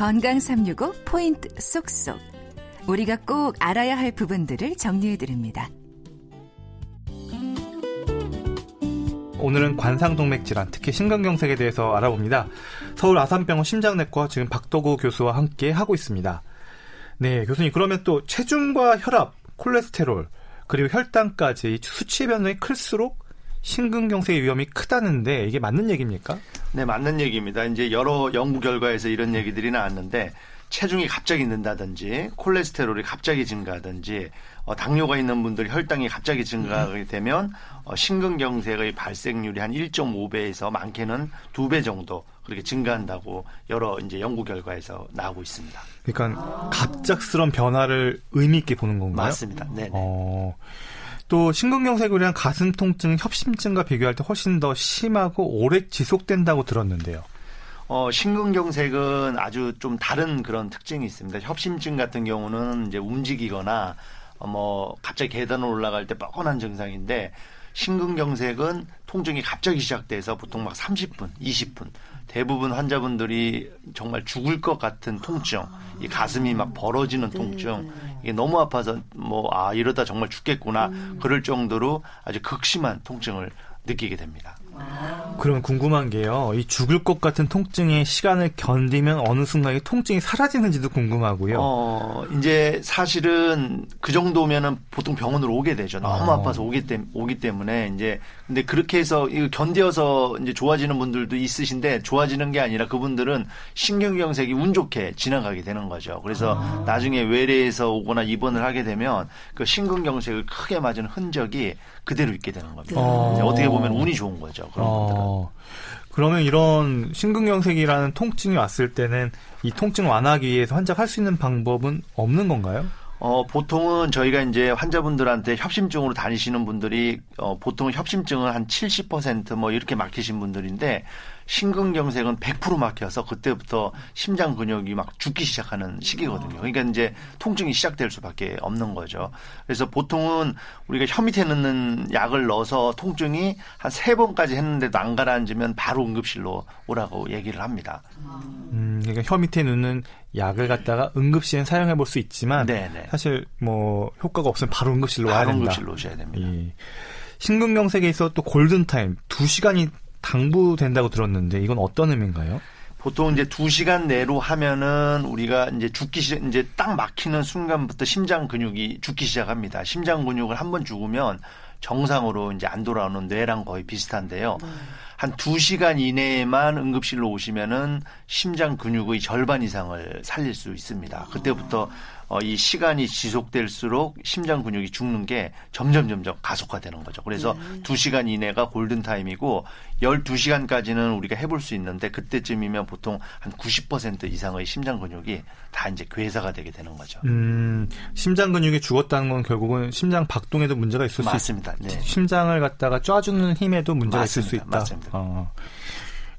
건강365 포인트 쏙쏙. 우리가 꼭 알아야 할 부분들을 정리해드립니다. 오늘은 관상동맥 질환, 특히 심근경색에 대해서 알아봅니다. 서울 아산병원 심장내과 지금 박도구 교수와 함께 하고 있습니다. 네, 교수님, 그러면 또 체중과 혈압, 콜레스테롤, 그리고 혈당까지 수치 변동이 클수록 심근경색의 위험이 크다는데 이게 맞는 얘기입니까? 네, 맞는 얘기입니다. 이제 여러 연구 결과에서 이런 얘기들이 나왔는데 체중이 갑자기 는다든지 콜레스테롤이 갑자기 증가하든지 당뇨가 있는 분들 혈당이 갑자기 증가하게 되면 심근경색의 발생률이 한 1.5배에서 많게는 2배 정도 그렇게 증가한다고 여러 이제 연구 결과에서 나오고 있습니다. 그러니까 갑작스런 변화를 의미 있게 보는 건가요? 맞습니다. 네. 또 심근경색으로 인한 가슴 통증, 협심증과 비교할 때 훨씬 더 심하고 오래 지속된다고 들었는데요. 심근경색은 아주 좀 다른 그런 특징이 있습니다. 협심증 같은 경우는 이제 움직이거나 갑자기 계단을 올라갈 때 뻐근한 증상인데, 심근경색은 통증이 갑자기 시작돼서 보통 막 30분, 20분. 대부분 환자분들이 정말 죽을 것 같은 통증, 이 가슴이 막 벌어지는 통증, 이게 너무 아파서 이러다 정말 죽겠구나 그럴 정도로 아주 극심한 통증을 느끼게 됩니다. 그럼 궁금한 게요, 이 죽을 것 같은 통증의 시간을 견디면 어느 순간 이 통증이 사라지는지도 궁금하고요. 이제 사실은 그 정도면은 보통 병원으로 오게 되죠. 너무 아파서 오기 때문에 이제, 근데 그렇게 해서 이거 견뎌서 이제 좋아지는 분들도 있으신데, 좋아지는 게 아니라 그분들은 심근경색이 운 좋게 지나가게 되는 거죠. 그래서 나중에 외래에서 오거나 입원을 하게 되면 그 심근경색을 크게 맞은 흔적이 그대로 있게 되는 겁니다. 어떻게 보면 운이 좋은 거죠. 그런 그러면 이런 심근경색이라는 통증이 왔을 때는 이 통증 완화하기 위해서 환자가 할 수 있는 방법은 없는 건가요? 보통은 저희가 이제 환자분들한테 협심증으로 다니시는 분들이 보통 협심증은 한 70% 이렇게 막히신 분들인데, 심근경색은 100% 막혀서 그때부터 심장 근육이 막 죽기 시작하는 시기거든요. 그러니까 이제 통증이 시작될 수밖에 없는 거죠. 그래서 보통은 우리가 혀 밑에 넣는 약을 넣어서 통증이 한 3번까지 했는데도 안 가라앉으면 바로 응급실로 오라고 얘기를 합니다. 그러니까 혀 밑에 넣는 약을 갖다가 응급실에 사용해 볼 수 있지만, 네네. 사실 효과가 없으면 바로 응급실로 와야 된다. 바로 응급실로 오셔야 됩니다. 예. 심근경색에 있어 또 골든타임 2시간이 당부된다고 들었는데 이건 어떤 의미인가요? 보통 이제 2시간 내로 하면은 우리가 이제 이제 딱 막히는 순간부터 심장 근육이 죽기 시작합니다. 심장 근육을 한번 죽으면 정상으로 이제 안 돌아오는 뇌랑 거의 비슷한데요. 한 2시간 이내에만 응급실로 오시면은 심장 근육의 절반 이상을 살릴 수 있습니다. 그때부터 이 시간이 지속될수록 심장 근육이 죽는 게 점점 가속화되는 거죠. 그래서 2시간 이내가 골든타임이고 12시간까지는 우리가 해볼 수 있는데, 그때쯤이면 보통 한 90% 이상의 심장 근육이 다 이제 괴사가 되게 되는 거죠. 심장 근육이 죽었다는 건 결국은 심장 박동에도 문제가 있을 맞습니다. 수 있다. 네. 심장을 갖다가 쪄주는 힘에도 문제가 맞습니다. 있을 수 있다. 맞습니다.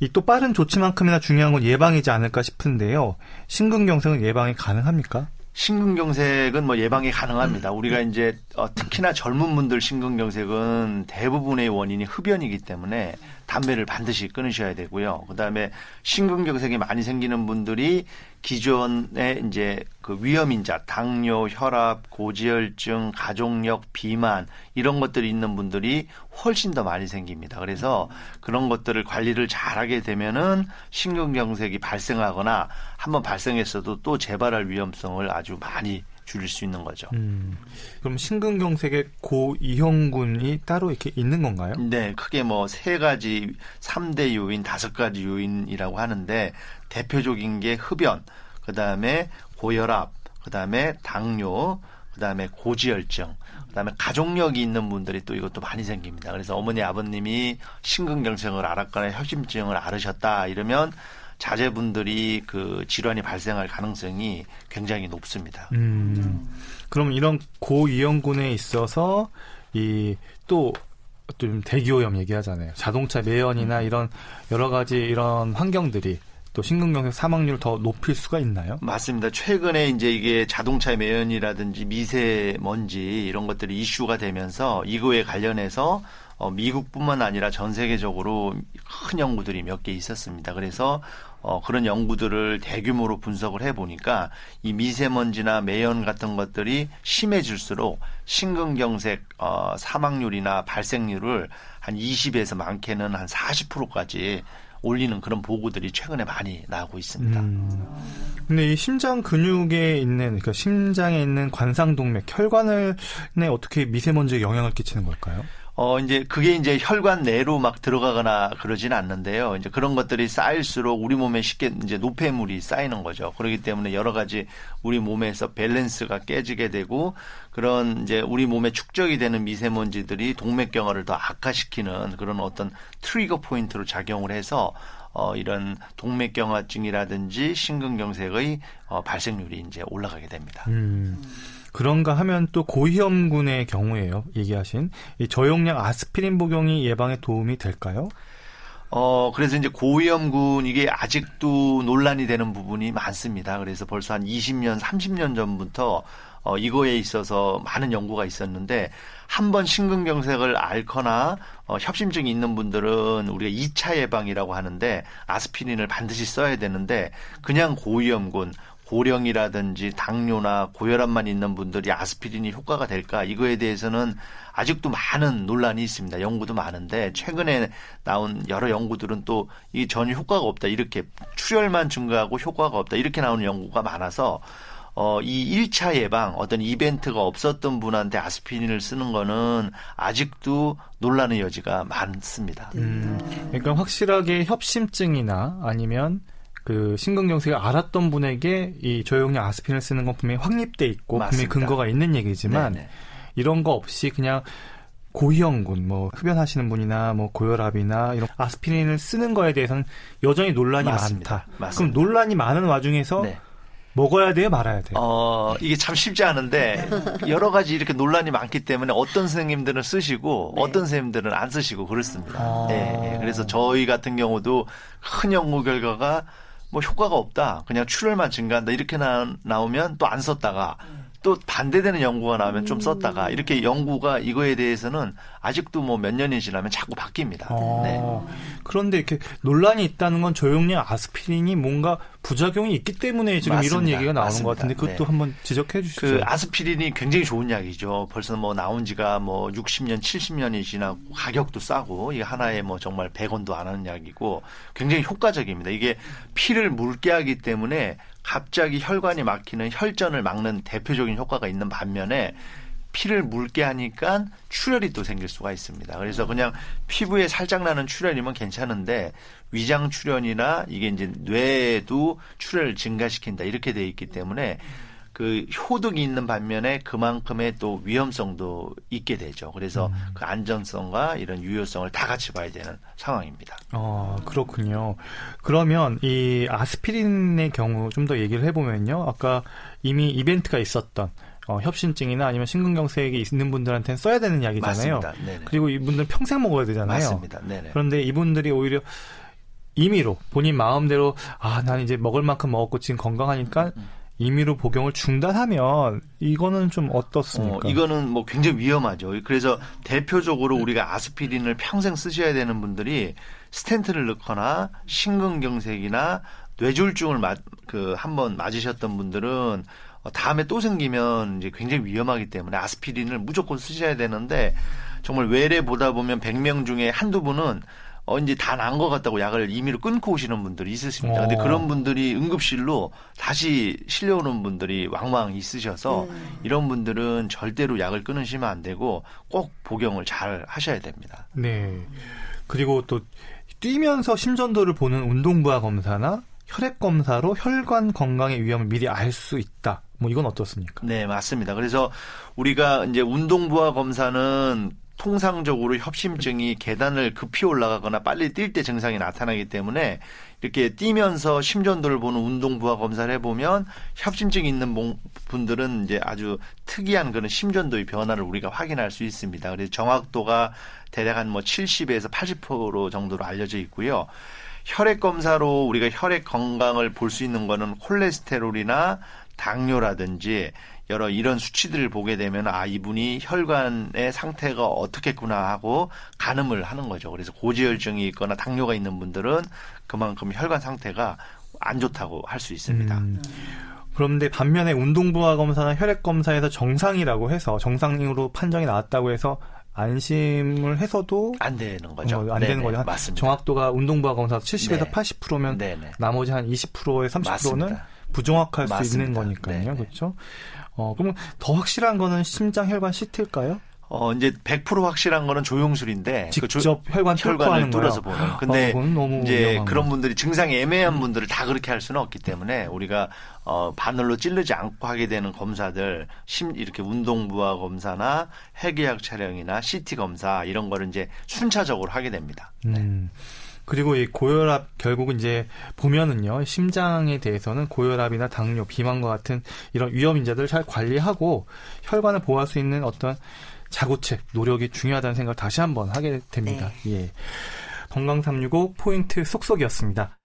이 또 빠른 조치만큼이나 중요한 건 예방이지 않을까 싶은데요. 심근경색은 예방이 가능합니까? 심근경색은 예방이 가능합니다. 우리가 이제 특히나 젊은 분들 심근경색은 대부분의 원인이 흡연이기 때문에 담배를 반드시 끊으셔야 되고요. 그다음에 심근경색이 많이 생기는 분들이 기존에 이제 그 위험인자, 당뇨, 혈압, 고지혈증, 가족력, 비만 이런 것들이 있는 분들이 훨씬 더 많이 생깁니다. 그래서 그런 것들을 관리를 잘하게 되면은 심근경색이 발생하거나 한번 발생했어도 또 재발할 위험성을 아주 많이 줄일 수 있는 거죠. 그럼 심근경색의 고위험군이 따로 이렇게 있는 건가요? 네, 크게 3가지, 3대 요인, 5가지 요인이라고 하는데, 대표적인 게 흡연, 그다음에 고혈압, 그다음에 당뇨, 그다음에 고지혈증, 그다음에 가족력이 있는 분들이 또 이것도 많이 생깁니다. 그래서 어머니, 아버님이 심근경색을 앓았거나 협심증을 앓으셨다 이러면 자제분들이 그 질환이 발생할 가능성이 굉장히 높습니다. 그럼 이런 고위험군에 있어서 또 대기오염 얘기하잖아요. 자동차 매연이나 이런 여러 가지 이런 환경들이 또 심근경색 사망률을 더 높일 수가 있나요? 맞습니다. 최근에 이제 이게 자동차 매연이라든지 미세먼지 이런 것들이 이슈가 되면서 이거에 관련해서 미국뿐만 아니라 전 세계적으로 큰 연구들이 몇 개 있었습니다. 그래서 그런 연구들을 대규모로 분석을 해보니까 이 미세먼지나 매연 같은 것들이 심해질수록 심근경색 사망률이나 발생률을 한 20에서 많게는 한 40%까지 올리는 그런 보고들이 최근에 많이 나오고 있습니다. 근데 이 심장 근육에 있는, 그러니까 심장에 있는 관상동맥, 혈관을 어떻게 미세먼지에 영향을 끼치는 걸까요? 이제 그게 이제 혈관 내로 막 들어가거나 그러진 않는데요. 이제 그런 것들이 쌓일수록 우리 몸에 쉽게 이제 노폐물이 쌓이는 거죠. 그렇기 때문에 여러 가지 우리 몸에서 밸런스가 깨지게 되고 그런 이제 우리 몸에 축적이 되는 미세먼지들이 동맥경화를 더 악화시키는 그런 어떤 트리거 포인트로 작용을 해서 이런 동맥경화증이라든지 심근경색의 발생률이 이제 올라가게 됩니다. 그런가 하면 또 고위험군의 경우에요. 얘기하신 이 저용량 아스피린 복용이 예방에 도움이 될까요? 그래서 이제 고위험군 이게 아직도 논란이 되는 부분이 많습니다. 그래서 벌써 한 20년, 30년 전부터 이거에 있어서 많은 연구가 있었는데 한번 심근경색을 앓거나 협심증이 있는 분들은 우리가 2차 예방이라고 하는데 아스피린을 반드시 써야 되는데 그냥 고위험군 고령이라든지 당뇨나 고혈압만 있는 분들이 아스피린이 효과가 될까? 이거에 대해서는 아직도 많은 논란이 있습니다. 연구도 많은데 최근에 나온 여러 연구들은 또 이게 전혀 효과가 없다. 이렇게 출혈만 증가하고 효과가 없다. 이렇게 나오는 연구가 많아서 이 1차 예방, 어떤 이벤트가 없었던 분한테 아스피린을 쓰는 거는 아직도 논란의 여지가 많습니다. 그러니까 확실하게 협심증이나 아니면 심근경색을 앓았던 분에게 이 저용량 아스피린을 쓰는 건 분명히 확립돼 있고 맞습니다. 분명히 근거가 있는 얘기지만 네네. 이런 거 없이 그냥 고위험군, 흡연하시는 분이나 고혈압이나 이런 아스피린을 쓰는 거에 대해서는 여전히 논란이 맞습니다. 많다. 맞습니다. 그럼 논란이 많은 와중에서 네. 먹어야 돼요? 말아야 돼요? 이게 참 쉽지 않은데 여러 가지 이렇게 논란이 많기 때문에 어떤 선생님들은 쓰시고 네. 어떤 선생님들은 안 쓰시고 그렇습니다. 네. 그래서 저희 같은 경우도 큰 연구 결과가 효과가 없다. 그냥 출혈만 증가한다. 이렇게 나오면 또 안 썼다가 또 반대되는 연구가 나오면 좀 썼다가 이렇게 연구가 이거에 대해서는 아직도 몇 년이 지나면 자꾸 바뀝니다. 네. 그런데 이렇게 논란이 있다는 건 저용량 아스피린이 뭔가 부작용이 있기 때문에 지금 맞습니다. 이런 얘기가 나오는 것 같은데 그것도 네. 한번 지적해 주시죠. 아스피린이 굉장히 좋은 약이죠. 벌써 나온 지가 60년, 70년이 지나고 가격도 싸고 이게 하나에 정말 100원도 안 하는 약이고 굉장히 효과적입니다. 이게 피를 묽게 하기 때문에 갑자기 혈관이 막히는 혈전을 막는 대표적인 효과가 있는 반면에 피를 묽게 하니까 출혈이 또 생길 수가 있습니다. 그래서 그냥 피부에 살짝 나는 출혈이면 괜찮은데 위장 출혈이나 이게 이제 뇌에도 출혈을 증가시킨다 이렇게 돼 있기 때문에 그 효득이 있는 반면에 그만큼의 또 위험성도 있게 되죠. 그래서 그 안전성과 이런 유효성을 다 같이 봐야 되는 상황입니다. 그렇군요. 그러면 이 아스피린의 경우 좀 더 얘기를 해보면요. 아까 이미 이벤트가 있었던 협심증이나 아니면 심근경색이 있는 분들한테는 써야 되는 약이잖아요. 맞습니다. 네네. 그리고 이분들은 평생 먹어야 되잖아요. 맞습니다. 네네. 그런데 이분들이 오히려 임의로 본인 마음대로 난 이제 먹을 만큼 먹었고 지금 건강하니까 임의로 복용을 중단하면 이거는 좀 어떻습니까? 이거는 굉장히 위험하죠. 그래서 대표적으로 우리가 아스피린을 평생 쓰셔야 되는 분들이 스텐트를 넣거나 심근경색이나 뇌졸중을 한번 맞으셨던 분들은 다음에 또 생기면 이제 굉장히 위험하기 때문에 아스피린을 무조건 쓰셔야 되는데 정말 외래 보다 보면 100명 중에 한두 분은 이제 다 난 것 같다고 약을 임의로 끊고 오시는 분들이 있으십니다. 근데 그런 분들이 응급실로 다시 실려오는 분들이 왕왕 있으셔서 이런 분들은 절대로 약을 끊으시면 안 되고 꼭 복용을 잘 하셔야 됩니다. 네. 그리고 또 뛰면서 심전도를 보는 운동부하 검사나 혈액 검사로 혈관 건강의 위험을 미리 알 수 있다. 이건 어떻습니까? 네, 맞습니다. 그래서 우리가 이제 운동부하 검사는 통상적으로 협심증이 계단을 급히 올라가거나 빨리 뛸 때 증상이 나타나기 때문에 이렇게 뛰면서 심전도를 보는 운동부하 검사를 해보면 협심증이 있는 분들은 이제 아주 특이한 그런 심전도의 변화를 우리가 확인할 수 있습니다. 그래서 정확도가 대략 한 70에서 80% 정도로 알려져 있고요. 혈액 검사로 우리가 혈액 건강을 볼 수 있는 거는 콜레스테롤이나 당뇨라든지 여러 이런 수치들을 보게 되면 이분이 혈관의 상태가 어떻겠구나 하고 가늠을 하는 거죠. 그래서 고지혈증이 있거나 당뇨가 있는 분들은 그만큼 혈관 상태가 안 좋다고 할 수 있습니다. 그런데 반면에 운동부하 검사나 혈액 검사에서 정상이라고 해서 정상으로 판정이 나왔다고 해서 안심을 해서도 안 되는 거죠. 안 되는 거죠. 맞습니다. 정확도가 운동부하 검사 70에서 80%면 나머지 한 20%에 30%는 맞습니다. 부정확할 맞습니다. 수 있는 거니까요. 네네. 그렇죠? 그럼 더 확실한 거는 심장 혈관 CT일까요? 이제 100% 확실한 거는 조영술인데 직접 그 혈관을 뚫어서 거야. 보는. 근데 이제 그런 분들이 증상이 애매한 분들을 다 그렇게 할 수는 없기 때문에 우리가 바늘로 찌르지 않고 하게 되는 검사들, 이렇게 운동부하 검사나 핵의학 촬영이나 CT 검사 이런 거를 이제 순차적으로 하게 됩니다. 그리고 이 고혈압 결국은 이제 보면은요, 심장에 대해서는 고혈압이나 당뇨, 비만과 같은 이런 위험 인자들을 잘 관리하고 혈관을 보호할 수 있는 어떤 자구책, 노력이 중요하다는 생각을 다시 한번 하게 됩니다. 네. 예. 건강365 포인트 속속이었습니다.